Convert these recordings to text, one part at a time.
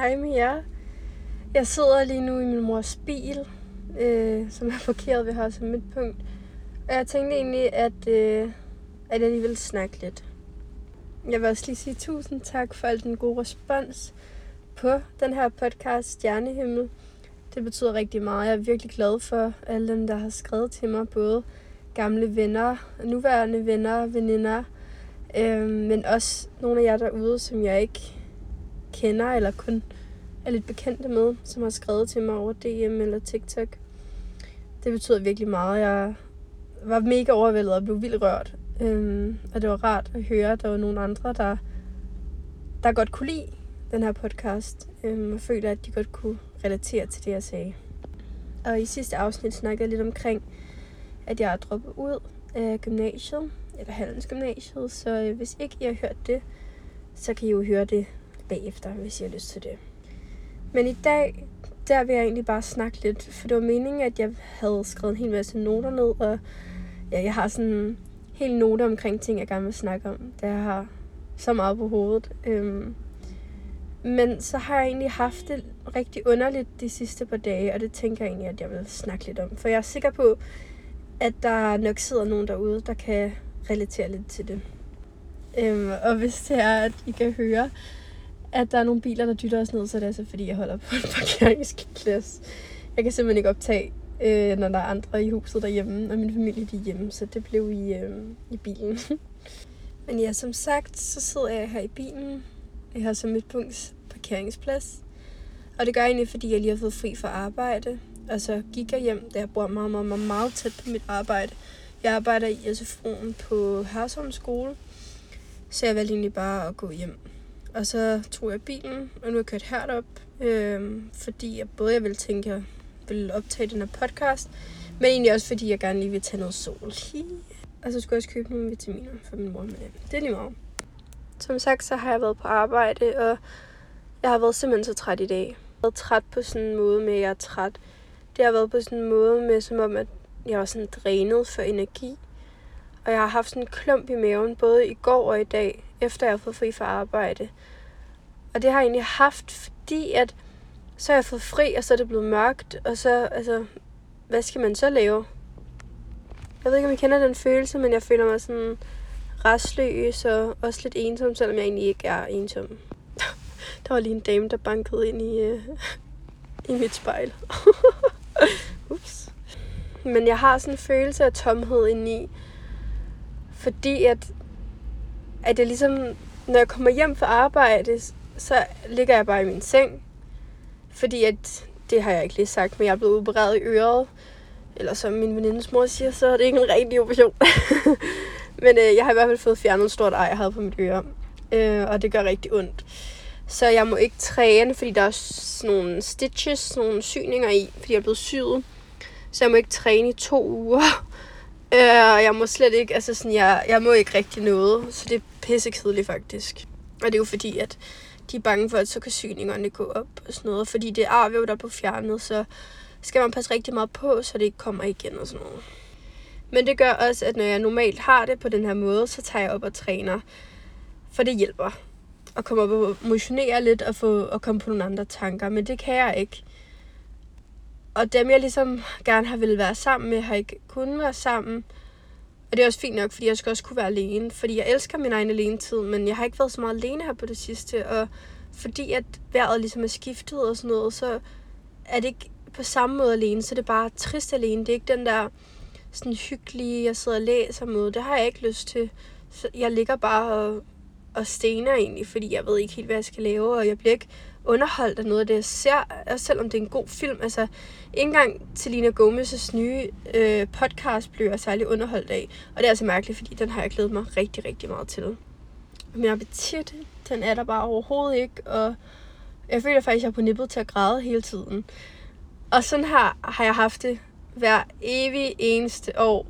Hej med jer. Jeg sidder lige nu i min mors bil, som er parkeret ved her som midtpunkt. Og jeg tænkte egentlig, at jeg lige ville snakke lidt. Jeg vil også lige sige tusind tak for al den gode respons på den her podcast Stjernehimmel. Det betyder rigtig meget. Jeg er virkelig glad for alle dem, der har skrevet til mig. Både gamle venner, nuværende venner, veninder. Men også nogle af jer derude, som jeg ikke kender eller kun er lidt bekendte med, som har skrevet til mig over DM eller TikTok. Det betyder virkelig meget. Jeg var mega overvældet og blev vildt rørt. Og det var rart at høre, at der var nogle andre, der godt kunne lide den her podcast. Og føler, at de godt kunne relatere til det, jeg sagde. Og i sidste afsnit snakkede jeg lidt omkring, at jeg er droppet ud af gymnasiet, eller Handelsgymnasiet. Så hvis ikke I har hørt det, så kan I jo høre det bagefter, hvis I har lyst til det. Men i dag, der vil jeg egentlig bare snakke lidt, for det var meningen, at jeg havde skrevet en hel masse noter ned, og ja, jeg har sådan hele noter omkring ting, jeg gerne vil snakke om, da jeg har så meget på hovedet. Men så har jeg egentlig haft det rigtig underligt de sidste par dage, og det tænker jeg egentlig, at jeg vil snakke lidt om. For jeg er sikker på, at der nok sidder nogen derude, der kan relatere lidt til det. Og hvis det er, at I kan høre, at der er nogle biler, der dytter os ned, så det er altså fordi, jeg holder på en parkeringsplads. Jeg kan simpelthen ikke optage, når der er andre i huset derhjemme, og min familie de er hjemme, så det blev i bilen. Men ja, som sagt, så sidder jeg her i bilen. Jeg har som midtpunkts parkeringsplads. Og det gør jeg egentlig, fordi jeg lige har fået fri fra arbejde. Og så gik jeg hjem, da jeg bor meget tæt på mit arbejde. Jeg arbejder i SFO'en på Hørsholm Skole, så jeg valgte egentlig bare at gå hjem. Og så tog jeg bilen, og nu har jeg kørt herop, fordi jeg ville tænke, at jeg ville optage den her podcast, men egentlig også, fordi jeg gerne lige vil tage noget sol. Og så skulle jeg også købe nogle vitaminer for min mor med hjem. Det er lige meget. Som sagt, så har jeg været på arbejde, og jeg har været simpelthen så træt i dag. Jeg har været træt på sådan en måde med, at jeg er træt. Det har været på sådan en måde med, som om at jeg var sådan drænet for energi. Og jeg har haft sådan en klump i maven, både i går og i dag, efter jeg har fået fri fra arbejde. Og det har jeg egentlig haft, fordi at så har jeg fået fri, og så er det blevet mørkt, og så, altså, hvad skal man så lave? Jeg ved ikke, om I kender den følelse, men jeg føler mig sådan rastløs og også lidt ensom, selvom jeg egentlig ikke er ensom. Der var lige en dame, der bankede ind i mit spejl. Ups. Men jeg har sådan en følelse af tomhed indeni, fordi at jeg ligesom, når jeg kommer hjem fra arbejde, så ligger jeg bare i min seng. Fordi at, det har jeg ikke lige sagt, men jeg er blevet opereret i øret. Eller som min venindes mor siger, så er det ikke en rigtig operation. Men jeg har i hvert fald fået fjernet et stort ej, jeg havde på mit øre. Og det gør rigtig ondt. Så jeg må ikke træne, fordi der er sådan nogle stitches, sådan nogle syninger i, fordi jeg er blevet syet. Så jeg må ikke træne i 2 uger. Jeg må slet ikke, altså sådan, jeg må ikke rigtig noget, så det er pissekedeligt faktisk. Og det er jo fordi, at de er bange for, at så kan syningerne gå op og sådan noget. Fordi det er arvæv, der er på fjernet, så skal man passe rigtig meget på, så det ikke kommer igen og sådan noget. Men det gør også, at når jeg normalt har det på den her måde, så tager jeg op og træner. For det hjælper at komme op og motionere lidt og komme på nogle andre tanker, men det kan jeg ikke. Og dem, jeg ligesom gerne har ville være sammen med, har ikke kunnet være sammen. Og det er også fint nok, fordi jeg skal også kunne være alene. Fordi jeg elsker min egen alenetid, men jeg har ikke været så meget alene her på det sidste. Og fordi at vejret ligesom er skiftet og sådan noget, så er det ikke på samme måde alene. Så det er bare trist alene. Det er ikke den der sådan hyggelige, jeg sidder og læser måde. Det har jeg ikke lyst til. Så jeg ligger bare og stener egentlig, fordi jeg ved ikke helt, hvad jeg skal lave. Og jeg bliver ikke underholdt af noget af det, jeg ser, også selvom det er en god film. Altså, ikke engang Selena Gomez' nye podcast blev jeg særlig underholdt af. Og det er altså mærkeligt, fordi den har jeg glædet mig rigtig, rigtig meget til. Min appetit, den er der bare overhovedet ikke, og jeg føler faktisk, at jeg er på nippet til at græde hele tiden. Og sådan her har jeg haft det hver evig eneste år,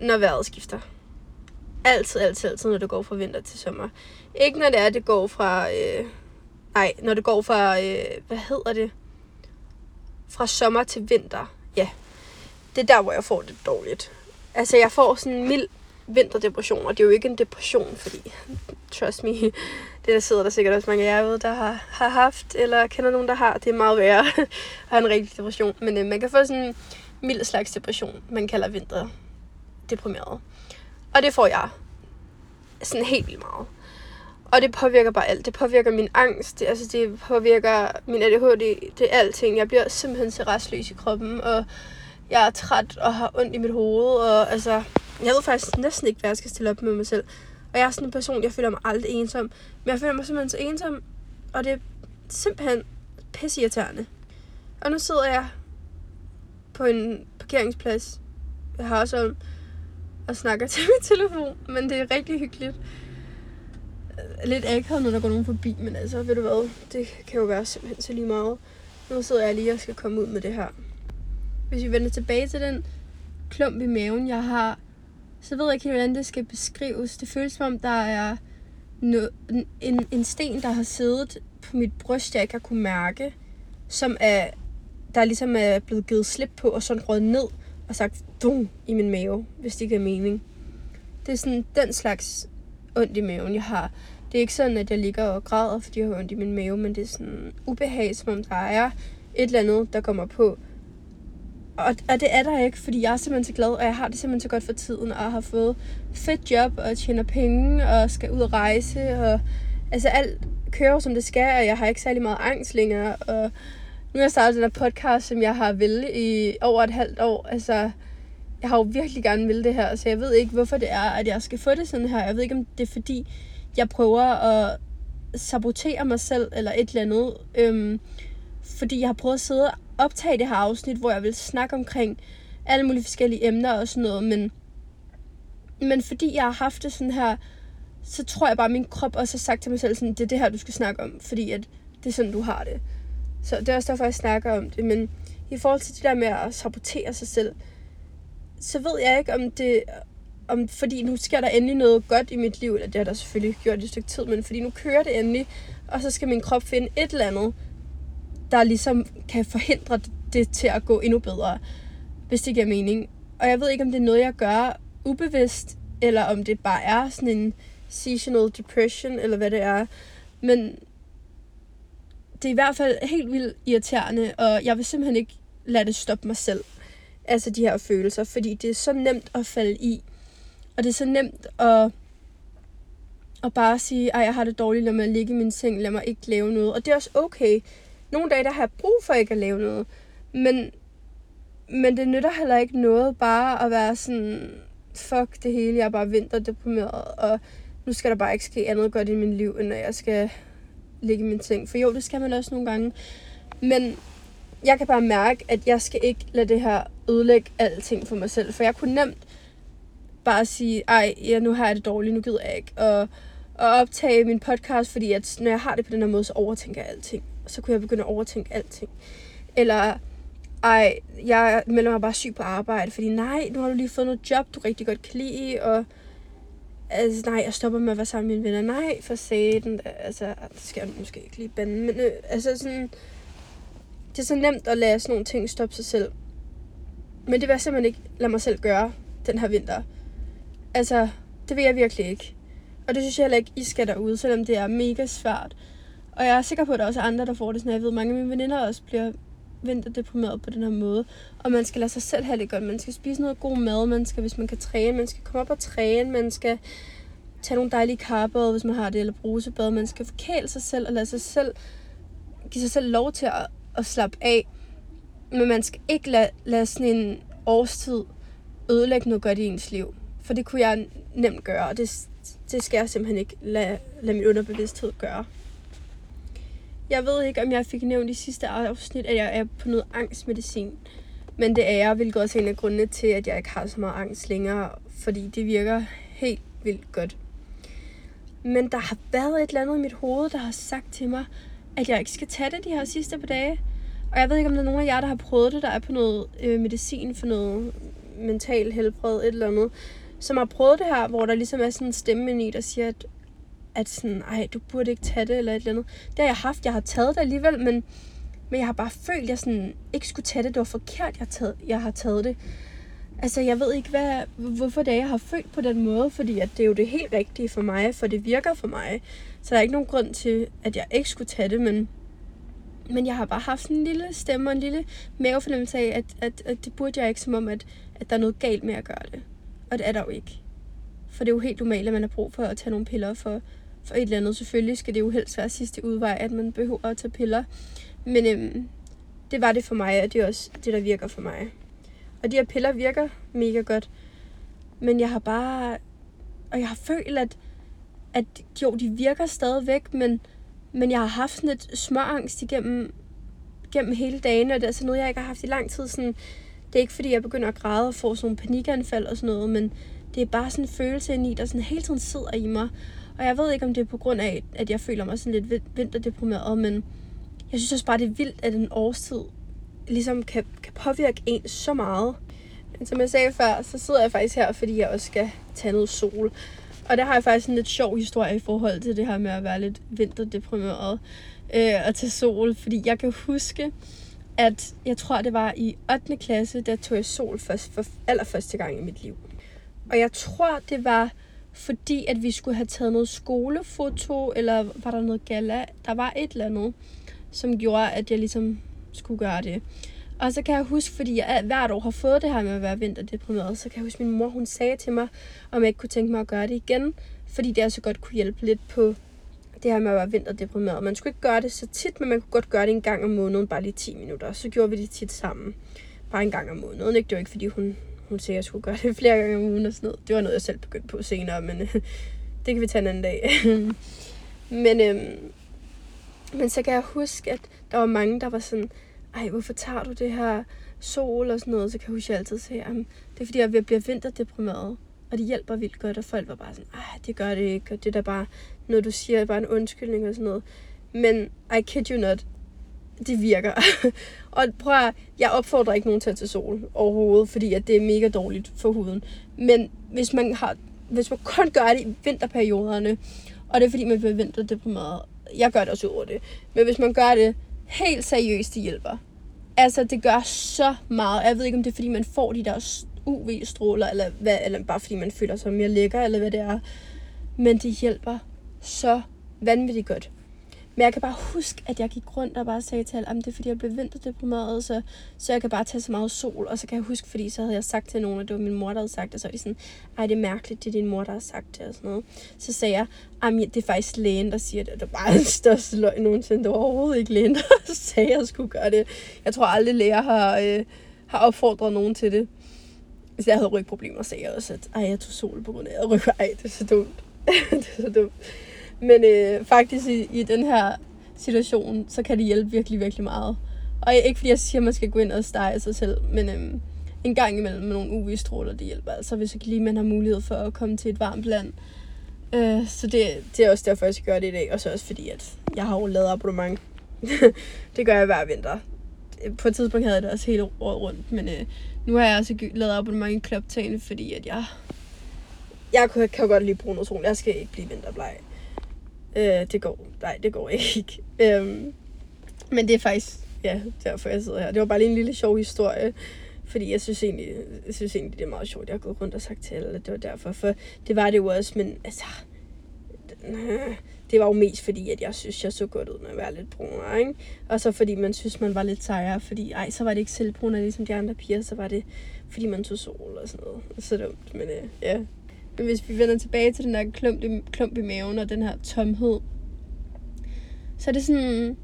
når vejret skifter. Altid, når det går fra vinter til sommer. Ikke når det er, det går fra... når det går fra, fra sommer til vinter. Ja, det er der, hvor jeg får det dårligt. Altså, jeg får sådan en mild vinterdepression, og det er jo ikke en depression, fordi, trust me, det der sidder der sikkert også mange af jer ved, der har haft, eller kender nogen, der har, det er meget værre at have en rigtig depression, men man kan få sådan en mild slags depression, man kalder vinterdeprimeret, og det får jeg sådan helt vildt meget, og det påvirker bare alt, det påvirker min angst, det påvirker min ADHD, det er alting, jeg bliver simpelthen så restløs i kroppen, og jeg er træt og har ondt i mit hoved, og altså, jeg ved faktisk næsten ikke, hvad jeg skal stille op med mig selv. Og jeg er sådan en person, jeg føler mig aldrig ensom. Men jeg føler mig simpelthen så ensom, og det er simpelthen pisseirriterende. Og nu sidder jeg på en parkeringsplads, jeg har også om, og snakker til min telefon, men det er rigtig hyggeligt. Lidt akavet, når der går nogen forbi, men altså, ved du hvad, det kan jo være simpelthen så lige meget. Nu sidder jeg lige og skal komme ud med det her. Hvis vi vender tilbage til den klump i maven, jeg har, så ved jeg ikke, hvordan det skal beskrives. Det føles som om, der er en sten, der har siddet på mit bryst, jeg ikke har kunne mærke, som er, der ligesom er blevet givet slip på, og sådan røget ned og sagt dum i min mave, hvis det ikke er mening. Det er sådan den slags ondt i maven, jeg har. Det er ikke sådan, at jeg ligger og græder, fordi jeg har ondt i min mave, men det er sådan ubehag, som om der er et eller andet, der kommer på. Og det er der ikke, fordi jeg er simpelthen så glad, og jeg har det simpelthen så godt for tiden, og har fået fedt job, og tjener penge, og skal ud og rejse, og altså alt kører, som det skal, og jeg har ikke særlig meget angst længere, og nu har jeg startet den her podcast, som jeg har ville i over et halvt år, altså jeg har jo virkelig gerne ville det her, så jeg ved ikke, hvorfor det er, at jeg skal få det sådan her, jeg ved ikke, om det er fordi, jeg prøver at sabotere mig selv, eller et eller andet, fordi jeg har prøvet at sidde og optage det her afsnit, hvor jeg vil snakke omkring alle mulige forskellige emner og sådan noget, men fordi jeg har haft det sådan her, så tror jeg bare, at min krop også har sagt til mig selv sådan, det er det her, du skal snakke om, fordi at det er sådan, du har det. Så det er også derfor, jeg snakker om det, men i forhold til det der med at sabotere sig selv, så ved jeg ikke, om fordi nu sker der endelig noget godt i mit liv, eller det har der selvfølgelig gjort et stykke tid, men fordi nu kører det endelig, og så skal min krop finde et eller andet, der ligesom kan forhindre det til at gå endnu bedre, hvis det giver mening. Og jeg ved ikke, om det er noget, jeg gør ubevidst, eller om det bare er sådan en seasonal depression, eller hvad det er. Men det er i hvert fald helt vildt irriterende, og jeg vil simpelthen ikke lade det stoppe mig selv. Altså de her følelser, fordi det er så nemt at falde i. Og det er så nemt at bare sige, ej, jeg har det dårligt, lad mig ligge i min seng, lad mig ikke lave noget. Og det er også okay. Nogle dage, der har jeg brug for ikke at lave noget, men det nytter heller ikke noget bare at være sådan, fuck det hele, jeg er bare vinterdeprimeret, og nu skal der bare ikke ske andet godt i mit liv, end at jeg skal ligge i min seng. For jo, det skal man også nogle gange, men jeg kan bare mærke, at jeg skal ikke lade det her ødelægge alting for mig selv, for jeg kunne nemt bare sige, ej, ja, nu har jeg det dårligt, nu gider jeg ikke, og optage min podcast, fordi at, når jeg har det på den her måde, så overtænker jeg alting. Så kunne jeg begynde at overtænke alting. Eller, ej, jeg melder mig bare syg på arbejde, fordi nej, nu har du lige fået noget job, du rigtig godt kan lide, og altså, nej, jeg stopper med at være sammen med mine venner. Nej, for satan, altså, det skal jeg måske ikke lige bande, men altså sådan, det er så nemt at lade sådan nogle ting stoppe sig selv. Men det vil jeg simpelthen ikke lade mig selv gøre den her vinter. Altså, det vil jeg virkelig ikke. Og det synes jeg heller ikke, I skal derude, selvom det er mega svært. Og jeg er sikker på, at der også er andre, der får det sådan. Jeg ved, mange af mine veninder også bliver vinterdeprimeret på den her måde. Og man skal lade sig selv have det godt. Man skal spise noget god mad. Man skal, hvis man kan træne, man skal komme op og træne. Man skal tage nogle dejlige karbade, hvis man har det, eller brusebad. Man skal forkæle sig selv og lade sig selv give sig selv lov til at slappe af. Men man skal ikke lade sådan en årstid ødelægge noget godt i ens liv. For det kunne jeg nemt gøre, og det skal jeg simpelthen ikke lade min underbevidsthed gøre. Jeg ved ikke, om jeg fik nævnt i sidste afsnit, at jeg er på noget angstmedicin. Men det er jeg, hvilket også er en af grundene til, at jeg ikke har så meget angst længere. Fordi det virker helt vildt godt. Men der har været et eller andet i mit hoved, der har sagt til mig, at jeg ikke skal tage det de her sidste par dage. Og jeg ved ikke, om der er nogen af jer, der har prøvet det, der er på noget medicin for noget mental helbred, et eller andet. Som har prøvet det her, hvor der ligesom er sådan en stemme i, der siger, at sådan, ej, du burde ikke tage det, eller et eller andet. Det har jeg haft, jeg har taget det alligevel, men jeg har bare følt, at jeg sådan ikke skulle tage det. Det var forkert, jeg har taget det. Altså, jeg ved ikke, hvorfor det er, jeg har følt på den måde, fordi at det er jo det helt rigtige for mig, for det virker for mig. Så der er ikke nogen grund til, at jeg ikke skulle tage det, men jeg har bare haft en lille stemme og en lille mavefornemmelse af, at det burde jeg ikke, som om, at der er noget galt med at gøre det. Og det er der jo ikke. For det er jo helt normalt, at man har brug for at tage nogle piller for et eller andet. Selvfølgelig skal det jo helst være sidste udvej, at man behøver at tage piller. Men det var det for mig, og det er også det, der virker for mig. Og de her piller virker mega godt. Men jeg har bare... Og jeg har følt, at jo, de virker stadigvæk, men jeg har haft sådan lidt småangst igennem hele dagen. Og det er altså noget, jeg ikke har haft i lang tid. Sådan, det er ikke, fordi jeg begynder at græde og får sådan nogle panikanfald og sådan noget, men det er bare sådan en følelse indeni, der sådan hele tiden sidder i mig. Og jeg ved ikke, om det er på grund af, at jeg føler mig sådan lidt vinterdeprimeret, men jeg synes også bare, det er vildt, at en årstid ligesom kan påvirke en så meget. Men som jeg sagde før, så sidder jeg faktisk her, fordi jeg også skal tage noget sol. Og der har jeg faktisk en lidt sjov historie i forhold til det her med at være lidt vinterdeprimeret og tage sol. Fordi jeg kan huske, at jeg tror, det var i 8. klasse, der tog jeg sol for allerførste gang i mit liv. Og jeg tror, det var fordi, at vi skulle have taget noget skolefoto, eller var der noget gala? Der var et eller andet, som gjorde, at jeg ligesom skulle gøre det. Og så kan jeg huske, fordi jeg hvert år har fået det her med at være vinterdeprimeret, så kan jeg huske, min mor, hun sagde til mig, om jeg ikke kunne tænke mig at gøre det igen, fordi det altså godt kunne hjælpe lidt på det her med at være vinterdeprimeret. Man skulle ikke gøre det så tit, men man kunne godt gøre det en gang om måneden, bare lige 10 minutter. Så gjorde vi det tit sammen, bare en gang om måneden. Ikke? Det var ikke, fordi hun sagde, at jeg skulle gøre det flere gange om ugen og sådan noget. Det var noget, jeg selv begyndte på senere, men det kan vi tage en anden dag. Men så kan jeg huske, at der var mange, der var sådan, ej, hvorfor tager du det her sol og sådan noget? Så kan jeg huske, at jeg altid sagde, det er fordi, jeg bliver vinterdeprimeret, og det hjælper vildt godt. Og folk var bare sådan, ej, det gør det ikke, og det er da bare noget, du siger, er bare en undskyldning og sådan noget. Men I kid you not, det virker. Og prøv at, jeg opfordrer ikke nogen til at tage sol overhovedet, fordi at det er mega dårligt for huden. Men hvis man kun gør det i vinterperioderne, og det er fordi, man bliver vinterdeprimeret, jeg gør det også over det. Men hvis man gør det helt seriøst, det hjælper. Altså, det gør så meget. Jeg ved ikke, om det er, fordi man får de der UV-stråler, eller bare fordi man føler sig mere lækker, eller hvad det er. Men det hjælper så vanvittigt godt. Men jeg kan bare huske, at jeg gik rundt og bare sagde til alle, at det er, fordi jeg blev vinterdeprimeret, så jeg kan bare tage så meget sol. Og så kan jeg huske, fordi så havde jeg sagt til nogen, at det var min mor, der havde sagt det. Så var de sådan, ej, det er mærkeligt, det er din mor, der har sagt det og sådan noget. Så sagde jeg, det er faktisk lægen, der siger det. Det var bare den største løgn nogensinde. Det var overhovedet ikke lægen, der sagde, at jeg skulle gøre det. Jeg tror aldrig, læger har opfordret nogen til det. Hvis jeg havde rygproblemer, sagde jeg også, at jeg tog sol på grund af at rykke. Ej, det er så dumt. Det er så dumt. Men faktisk i den her situation, så kan det hjælpe virkelig, virkelig meget. Og ikke fordi jeg siger, at man skal gå ind og stege sig selv, men en gang imellem med nogle UV-stråler, det hjælper. Altså hvis ikke lige man har mulighed for at komme til et varmt land. Så det er også derfor, jeg skal gøre det i dag. Og så også fordi, at jeg har jo lavet abonnement. Det gør jeg hver vinter. På et tidspunkt havde jeg det også hele året rundt, men nu har jeg også lavet abonnement i kloptagen, fordi at jeg kan jo godt lide brun og sol. Jeg skal ikke blive vinterbleg. Det går ikke. Men det er faktisk, ja, derfor jeg sidder her. Det var bare lige en lille sjov historie, fordi jeg synes egentlig det er meget sjovt, jeg har gået rundt og sagt til alle, at det var derfor. For det var det jo også, men altså, det var jo mest fordi, at jeg synes, jeg så godt ud, når jeg var lidt brunere, ikke? Og så fordi man synes, man var lidt sejere, fordi så var det ikke selvbrunere, ligesom de andre piger, så var det, fordi man tog sol og sådan noget. Så dumt, men ja. Men hvis vi vender tilbage til den der klump i maven og den her tomhed, så er det sådan,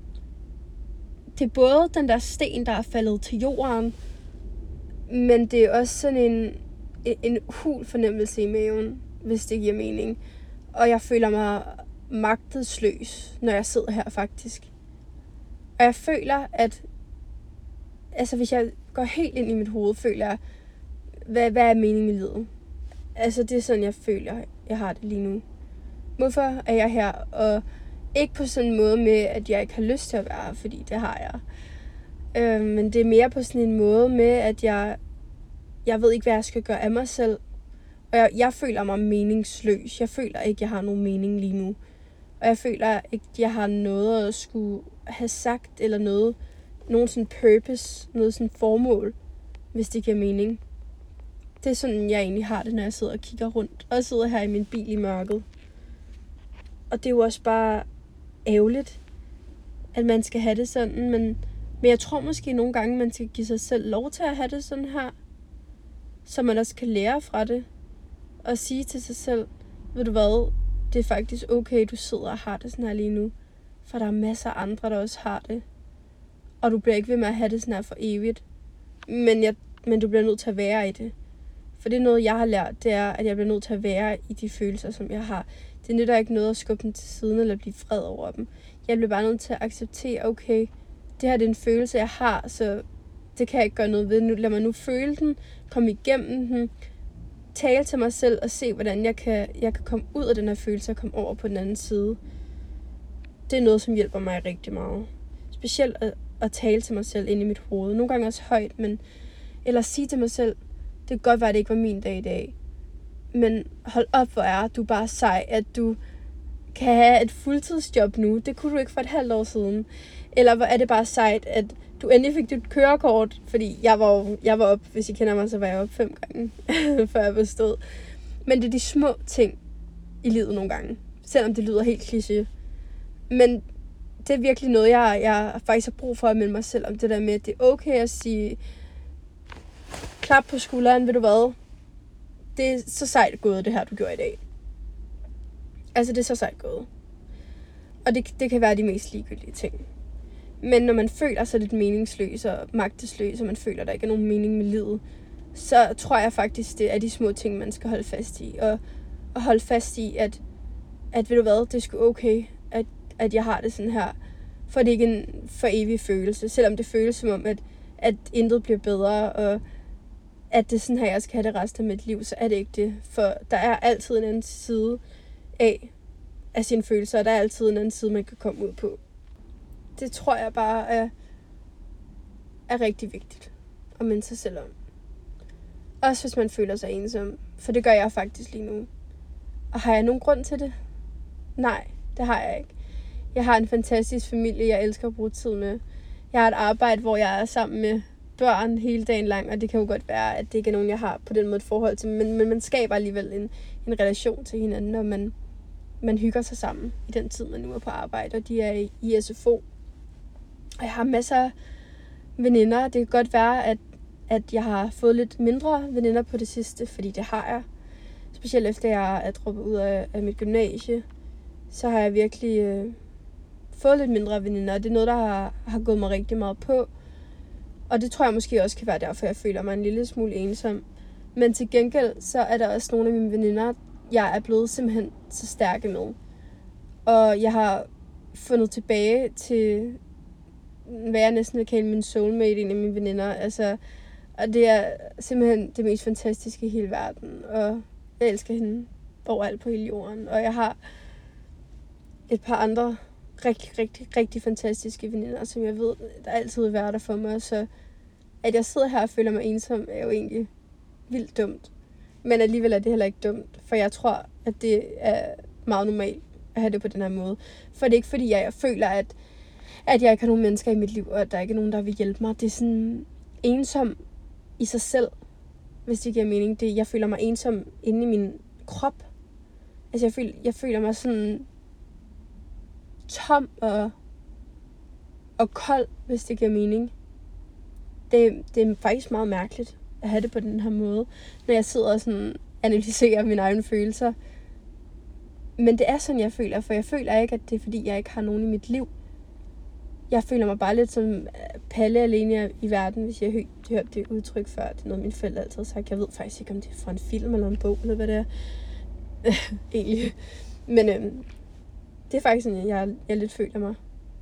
det er både den der sten, der er faldet til jorden, men det er også sådan en hul fornemmelse i maven, hvis det giver mening. Og jeg føler mig magtesløs, når jeg sidder her faktisk. Og jeg føler, at altså hvis jeg går helt ind i mit hoved, føler jeg, hvad er meningen med livet? Altså, det er sådan, jeg føler, jeg har det lige nu. Hvorfor er jeg her? Og ikke på sådan en måde med, at jeg ikke har lyst til at være her, fordi det har jeg. Men det er mere på sådan en måde med, at jeg ved ikke, hvad jeg skal gøre af mig selv. Og jeg føler mig meningsløs. Jeg føler ikke, jeg har nogen mening lige nu. Og jeg føler ikke, jeg har noget at skulle have sagt, eller nogen sådan purpose, noget sådan formål, hvis det giver mening. Det er sådan, jeg egentlig har det, når jeg sidder og kigger rundt. Og sidder her i min bil i mørket. Og det er jo også bare ærgerligt, at man skal have det sådan. Men jeg tror måske nogle gange, man skal give sig selv lov til at have det sådan her. Så man også kan lære fra det. Og sige til sig selv, ved du hvad, det er faktisk okay, du sidder og har det sådan her lige nu. For der er masser af andre, der også har det. Og du bliver ikke ved med at have det sådan her for evigt. Men du bliver nødt til at være i det. For det er noget, jeg har lært, det er, at jeg bliver nødt til at være i de følelser, som jeg har. Det nytter ikke noget at skubbe dem til siden eller blive vred over dem. Jeg bliver bare nødt til at acceptere, okay, det her det er en følelse, jeg har, så det kan jeg ikke gøre noget ved. Nu, lad mig nu føle den, komme igennem den, tale til mig selv og se, hvordan jeg kan komme ud af den her følelse og komme over på den anden side. Det er noget, som hjælper mig rigtig meget. Specielt at tale til mig selv inde i mit hoved. Nogle gange også højt, men eller sige til mig selv, det kan godt være, at det ikke var min dag i dag. Men hold op, hvor er du bare sej, at du kan have et fuldtidsjob nu. Det kunne du ikke for et halvt år siden. Eller hvor er det bare sejt, at du endelig fik dit kørekort. Fordi jeg var op, hvis I kender mig, så var jeg op 5 gange, før jeg bestod. Men det er de små ting i livet nogle gange. Selvom det lyder helt kliché. Men det er virkelig noget, jeg faktisk har brug for at minde mig selv om. Det der med, at det er okay at sige, klap på skulderen, ved du hvad? Det er så sejt gået, det her, du gjorde i dag. Altså, det er så sejt gået. Og det kan være de mest ligegyldige ting. Men når man føler sig lidt meningsløs og magtesløs, og man føler, der ikke er nogen mening med livet, så tror jeg faktisk, det er de små ting, man skal holde fast i. Og holde fast i, at ved du hvad, det er sgu okay, at jeg har det sådan her. For det er ikke en for evig følelse. Selvom det føles som om, at intet bliver bedre, og at det er sådan her, jeg skal have det resten af mit liv, så er det ikke det. For der er altid en anden side af sine følelser, og der er altid en anden side, man kan komme ud på. Det tror jeg bare er rigtig vigtigt at minde sig selv om. Også hvis man føler sig ensom, for det gør jeg faktisk lige nu. Og har jeg nogen grund til det? Nej, det har jeg ikke. Jeg har en fantastisk familie, jeg elsker at bruge tid med. Jeg har et arbejde, hvor jeg er sammen med børn hele dagen lang, og det kan jo godt være, at det ikke er nogen, jeg har på den måde et forhold til, men man skaber alligevel en relation til hinanden, og man hygger sig sammen i den tid, man nu er på arbejde, og de er i SFO. Og jeg har masser af veninder, det kan godt være, at jeg har fået lidt mindre veninder på det sidste, fordi det har jeg. Specielt efter jeg er droppet ud af mit gymnasie, så har jeg virkelig fået lidt mindre veninder, og det er noget, der har gået mig rigtig meget på. Og det tror jeg måske også kan være derfor, jeg føler mig en lille smule ensom. Men til gengæld, så er der også nogle af mine veninder, jeg er blevet simpelthen så stærke med. Og jeg har fundet tilbage til, hvad jeg næsten vil kalde min soulmate, en af mine veninder. Altså, og det er simpelthen det mest fantastiske i hele verden. Og jeg elsker hende overalt på hele jorden. Og jeg har et par andre rigtig, rigtig, rigtig fantastiske veninder, som jeg ved, der altid vil være der for mig. Så at jeg sidder her og føler mig ensom, er jo egentlig vildt dumt. Men alligevel er det heller ikke dumt, for jeg tror, at det er meget normalt at have det på den her måde. For det er ikke fordi, jeg føler, at jeg ikke har nogen mennesker i mit liv, og at der ikke er nogen, der vil hjælpe mig. Det er sådan ensom i sig selv, hvis det giver mening. Det, jeg føler mig ensom inde i min krop. Altså jeg føler mig sådan tom og kold, hvis det giver mening. Det er faktisk meget mærkeligt at have det på den her måde, når jeg sidder og sådan analyserer mine egne følelser. Men det er sådan, jeg føler, for jeg føler ikke, at det er fordi, jeg ikke har nogen i mit liv. Jeg føler mig bare lidt som Palle alene i verden, hvis jeg har hørt det udtryk før. Det er noget, mine forældre altid har sagt. Jeg ved faktisk ikke, om det er fra en film eller en bog, eller hvad det er. Egentlig. Men det er faktisk sådan, jeg lidt føler mig.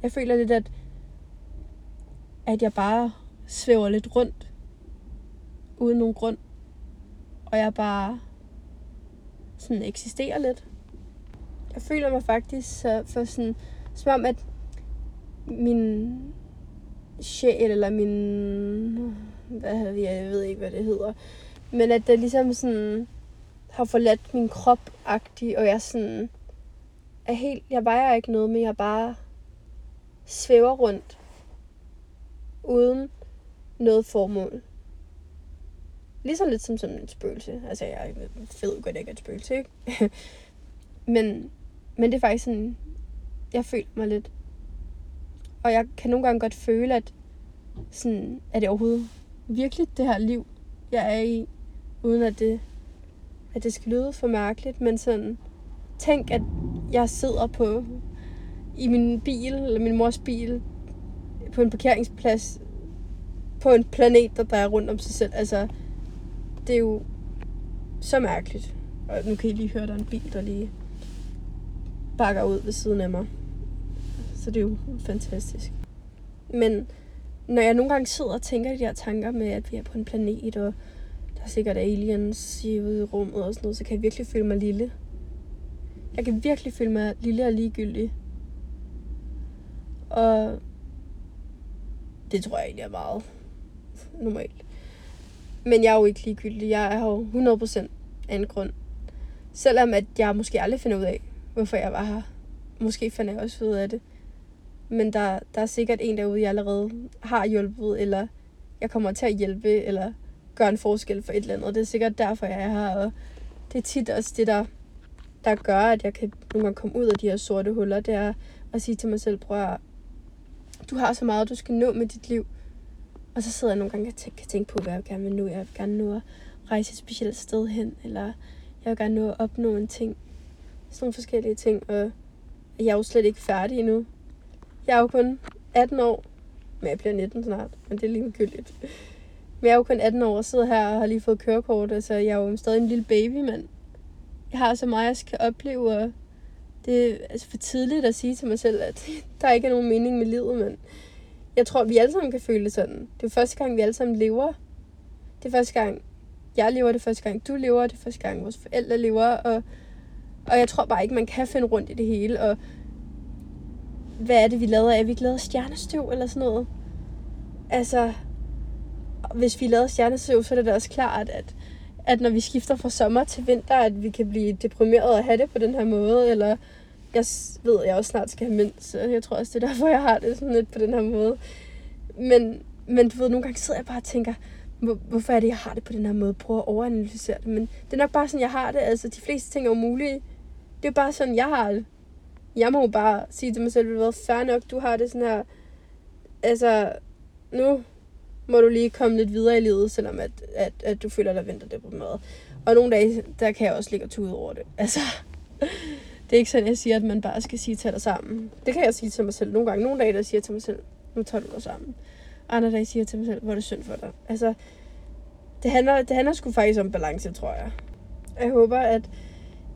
Jeg føler lidt, at jeg bare svæver lidt rundt, uden nogen grund. Og jeg bare sådan eksisterer lidt. Jeg føler mig faktisk for sådan, som om, at min sjæl, eller min, jeg ved ikke, hvad det hedder, men at det ligesom sådan har forladt min krop-agtig, og jeg sådan jeg vejer ikke noget, men jeg bare svæver rundt uden noget formål. Lige så lidt som sådan et spøgelse. Altså, jeg ved godt, jeg ikke er et spøgelse, ikke? men det er faktisk sådan, jeg føler mig lidt. Og jeg kan nogle gange godt føle, at sådan, er det overhovedet virkelig det her liv, jeg er i, uden at det skal lyde for mærkeligt, men sådan, tænk, at jeg sidder i min bil, eller min mors bil, på en parkeringsplads, på en planet, der drejer rundt om sig selv. Altså, det er jo så mærkeligt. Og nu kan I lige høre, der er en bil, der lige bakker ud ved siden af mig. Så det er jo fantastisk. Men når jeg nogle gange sidder og tænker de her tanker med, at vi er på en planet, og der er sikkert aliens ude i rummet og sådan noget, så kan jeg virkelig føle mig lille. Jeg kan virkelig føle mig lille og ligegyldig. Og det tror jeg egentlig er meget normalt. Men jeg er jo ikke ligegyldig. Jeg er jo 100% af en grund. Selvom at jeg måske aldrig finder ud af, hvorfor jeg var her. Måske finder jeg også ud af det. Men der er sikkert en derude, jeg allerede har hjulpet, eller jeg kommer til at hjælpe, eller gøre en forskel for et eller andet. Det er sikkert derfor, jeg er her. Og det er tit også det, der gør, at jeg kan nogle gange komme ud af de her sorte huller. Det er at sige til mig selv, bror, du har så meget, du skal nå med dit liv. Og så sidder jeg nogle gange og kan tænke på, hvad jeg gerne vil nå. Jeg vil gerne nå at rejse et specielt sted hen, eller jeg vil gerne nå at opnå en ting. Sådan nogle forskellige ting. Og jeg er jo slet ikke færdig endnu. Jeg er jo kun 18 år, men jeg bliver 19 snart, men det er ligegyldigt. Men jeg er jo kun 18 år og sidder her og har lige fået kørekort, altså jeg er jo stadig en lille baby, mand. Jeg har så meget, jeg skal opleve, og det er altså for tidligt at sige til mig selv, at der ikke er nogen mening med livet, men jeg tror, vi alle sammen kan føle det sådan. Det er første gang, vi alle sammen lever. Det er første gang, jeg lever, det er første gang, du lever, det er første gang, vores forældre lever, og jeg tror bare ikke, man kan finde rundt i det hele, og hvad er det, vi lader af? Vi ikke lader stjernestøv eller sådan noget? Altså, hvis vi lader stjernestøv, så er det da også klart, at når vi skifter fra sommer til vinter, at vi kan blive deprimeret og have det på den her måde, eller jeg ved, at jeg også snart skal have mens, så jeg tror også, det er derfor, jeg har det sådan lidt på den her måde. Men du ved, nogle gange sidder jeg bare og tænker, hvorfor er det, jeg har det på den her måde? Prøver at overanalysere det, men det er nok bare sådan, jeg har det. Altså, de fleste ting er umulige. Det er bare sådan, jeg har det. Jeg må jo bare sige til mig selv, hvad fair nok, du har det sådan her, altså, nu må du lige komme lidt videre i livet, selvom at du føler, der venter det på mad. Og nogle dage, der kan jeg også ligge og tude over det. Altså, det er ikke sådan, jeg siger, at man bare skal sige til dig sammen. Det kan jeg sige til mig selv nogle gange. Nogle dage, der siger til mig selv, nu tager du dig sammen. Andre dage siger til mig selv, hvor er det synd for dig. Altså, det handler sgu faktisk om balance, tror jeg. Jeg håber, at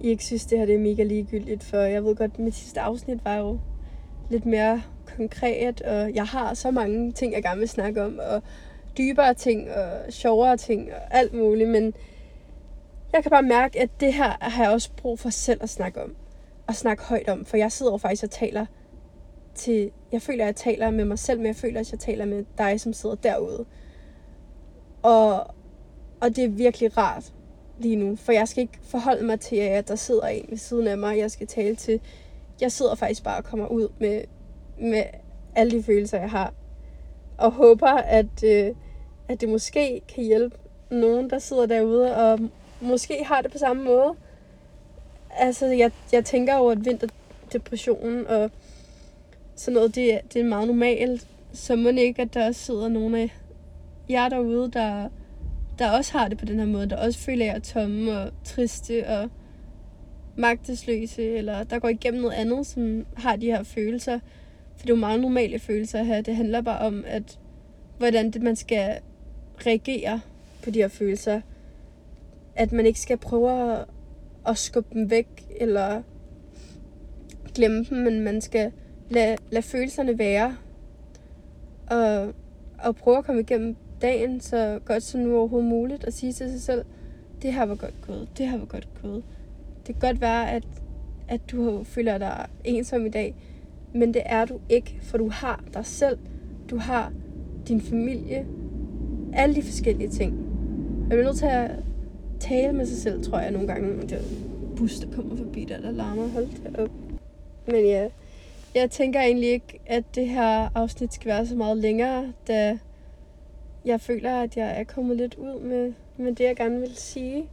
I ikke synes, det her det er mega ligegyldigt, for jeg ved godt, at mit sidste afsnit var jo lidt mere konkret, og jeg har så mange ting, jeg gerne vil snakke om, og dybere ting, og sjovere ting, og alt muligt, men jeg kan bare mærke, at det her har jeg også brug for selv at snakke om, og snakke højt om, for jeg sidder jo faktisk og taler til, jeg føler, at jeg taler med mig selv, men jeg føler, at jeg taler med dig, som sidder derude, og det er virkelig rart lige nu, for jeg skal ikke forholde mig til, at der sidder en ved siden af mig, jeg skal tale til. Jeg sidder faktisk bare og kommer ud med alle de følelser, jeg har, og håber, at det måske kan hjælpe nogen, der sidder derude, og måske har det på samme måde. Altså, jeg tænker over, at vinterdepressionen og sådan noget, det er meget normalt, så må det ikke, at der også sidder nogen af jer derude, der også har det på den her måde, der også føler jer tomme og triste og magtesløse, eller der går igennem noget andet, som har de her følelser. For det er jo meget normale følelser at have. Det handler bare om, at hvordan det, man skal reagere på de her følelser. At man ikke skal prøve at skubbe dem væk, eller glemme dem, men man skal lade følelserne være. Og prøve at komme igennem dagen så godt som nu overhovedet muligt, og sige til sig selv, det her var godt gået, det her var godt gået. Det kan godt være, at du føler dig ensom i dag, men det er du ikke, for du har dig selv, du har din familie, alle de forskellige ting. Jeg bliver nødt til at tale med sig selv, tror jeg nogle gange, det er bus, der kommer forbi der larmer, hold da op. Men ja, jeg tænker egentlig ikke, at det her afsnit skal være så meget længere, da jeg føler, at jeg er kommet lidt ud med med det, jeg gerne vil sige.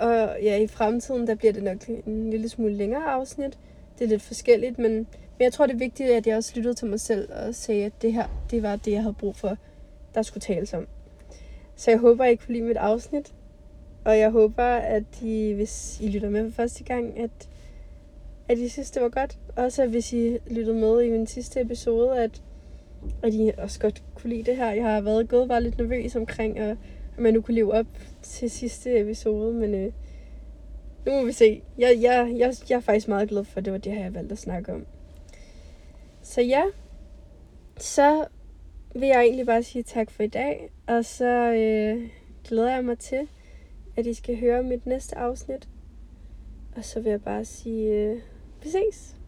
Og ja, i fremtiden, der bliver det nok en lille smule længere afsnit. Det er lidt forskelligt, men jeg tror, det er vigtigt, at jeg også lyttede til mig selv og sagde, at det her, det var det, jeg havde brug for, der skulle tales om. Så jeg håber, I kunne lide mit afsnit. Og jeg håber, at I, hvis I lytter med for første gang, at I synes, det var godt. Også hvis I lyttede med i min sidste episode, at I også godt kunne lide det her. Jeg har gået lidt nervøs omkring, om man nu kunne leve op til sidste episode, men nu må vi se. Jeg er faktisk meget glad for, at det var det her, jeg valgte at snakke om. Så ja, så vil jeg egentlig bare sige tak for i dag, og så glæder jeg mig til, at I skal høre mit næste afsnit. Og så vil jeg bare sige, vi ses!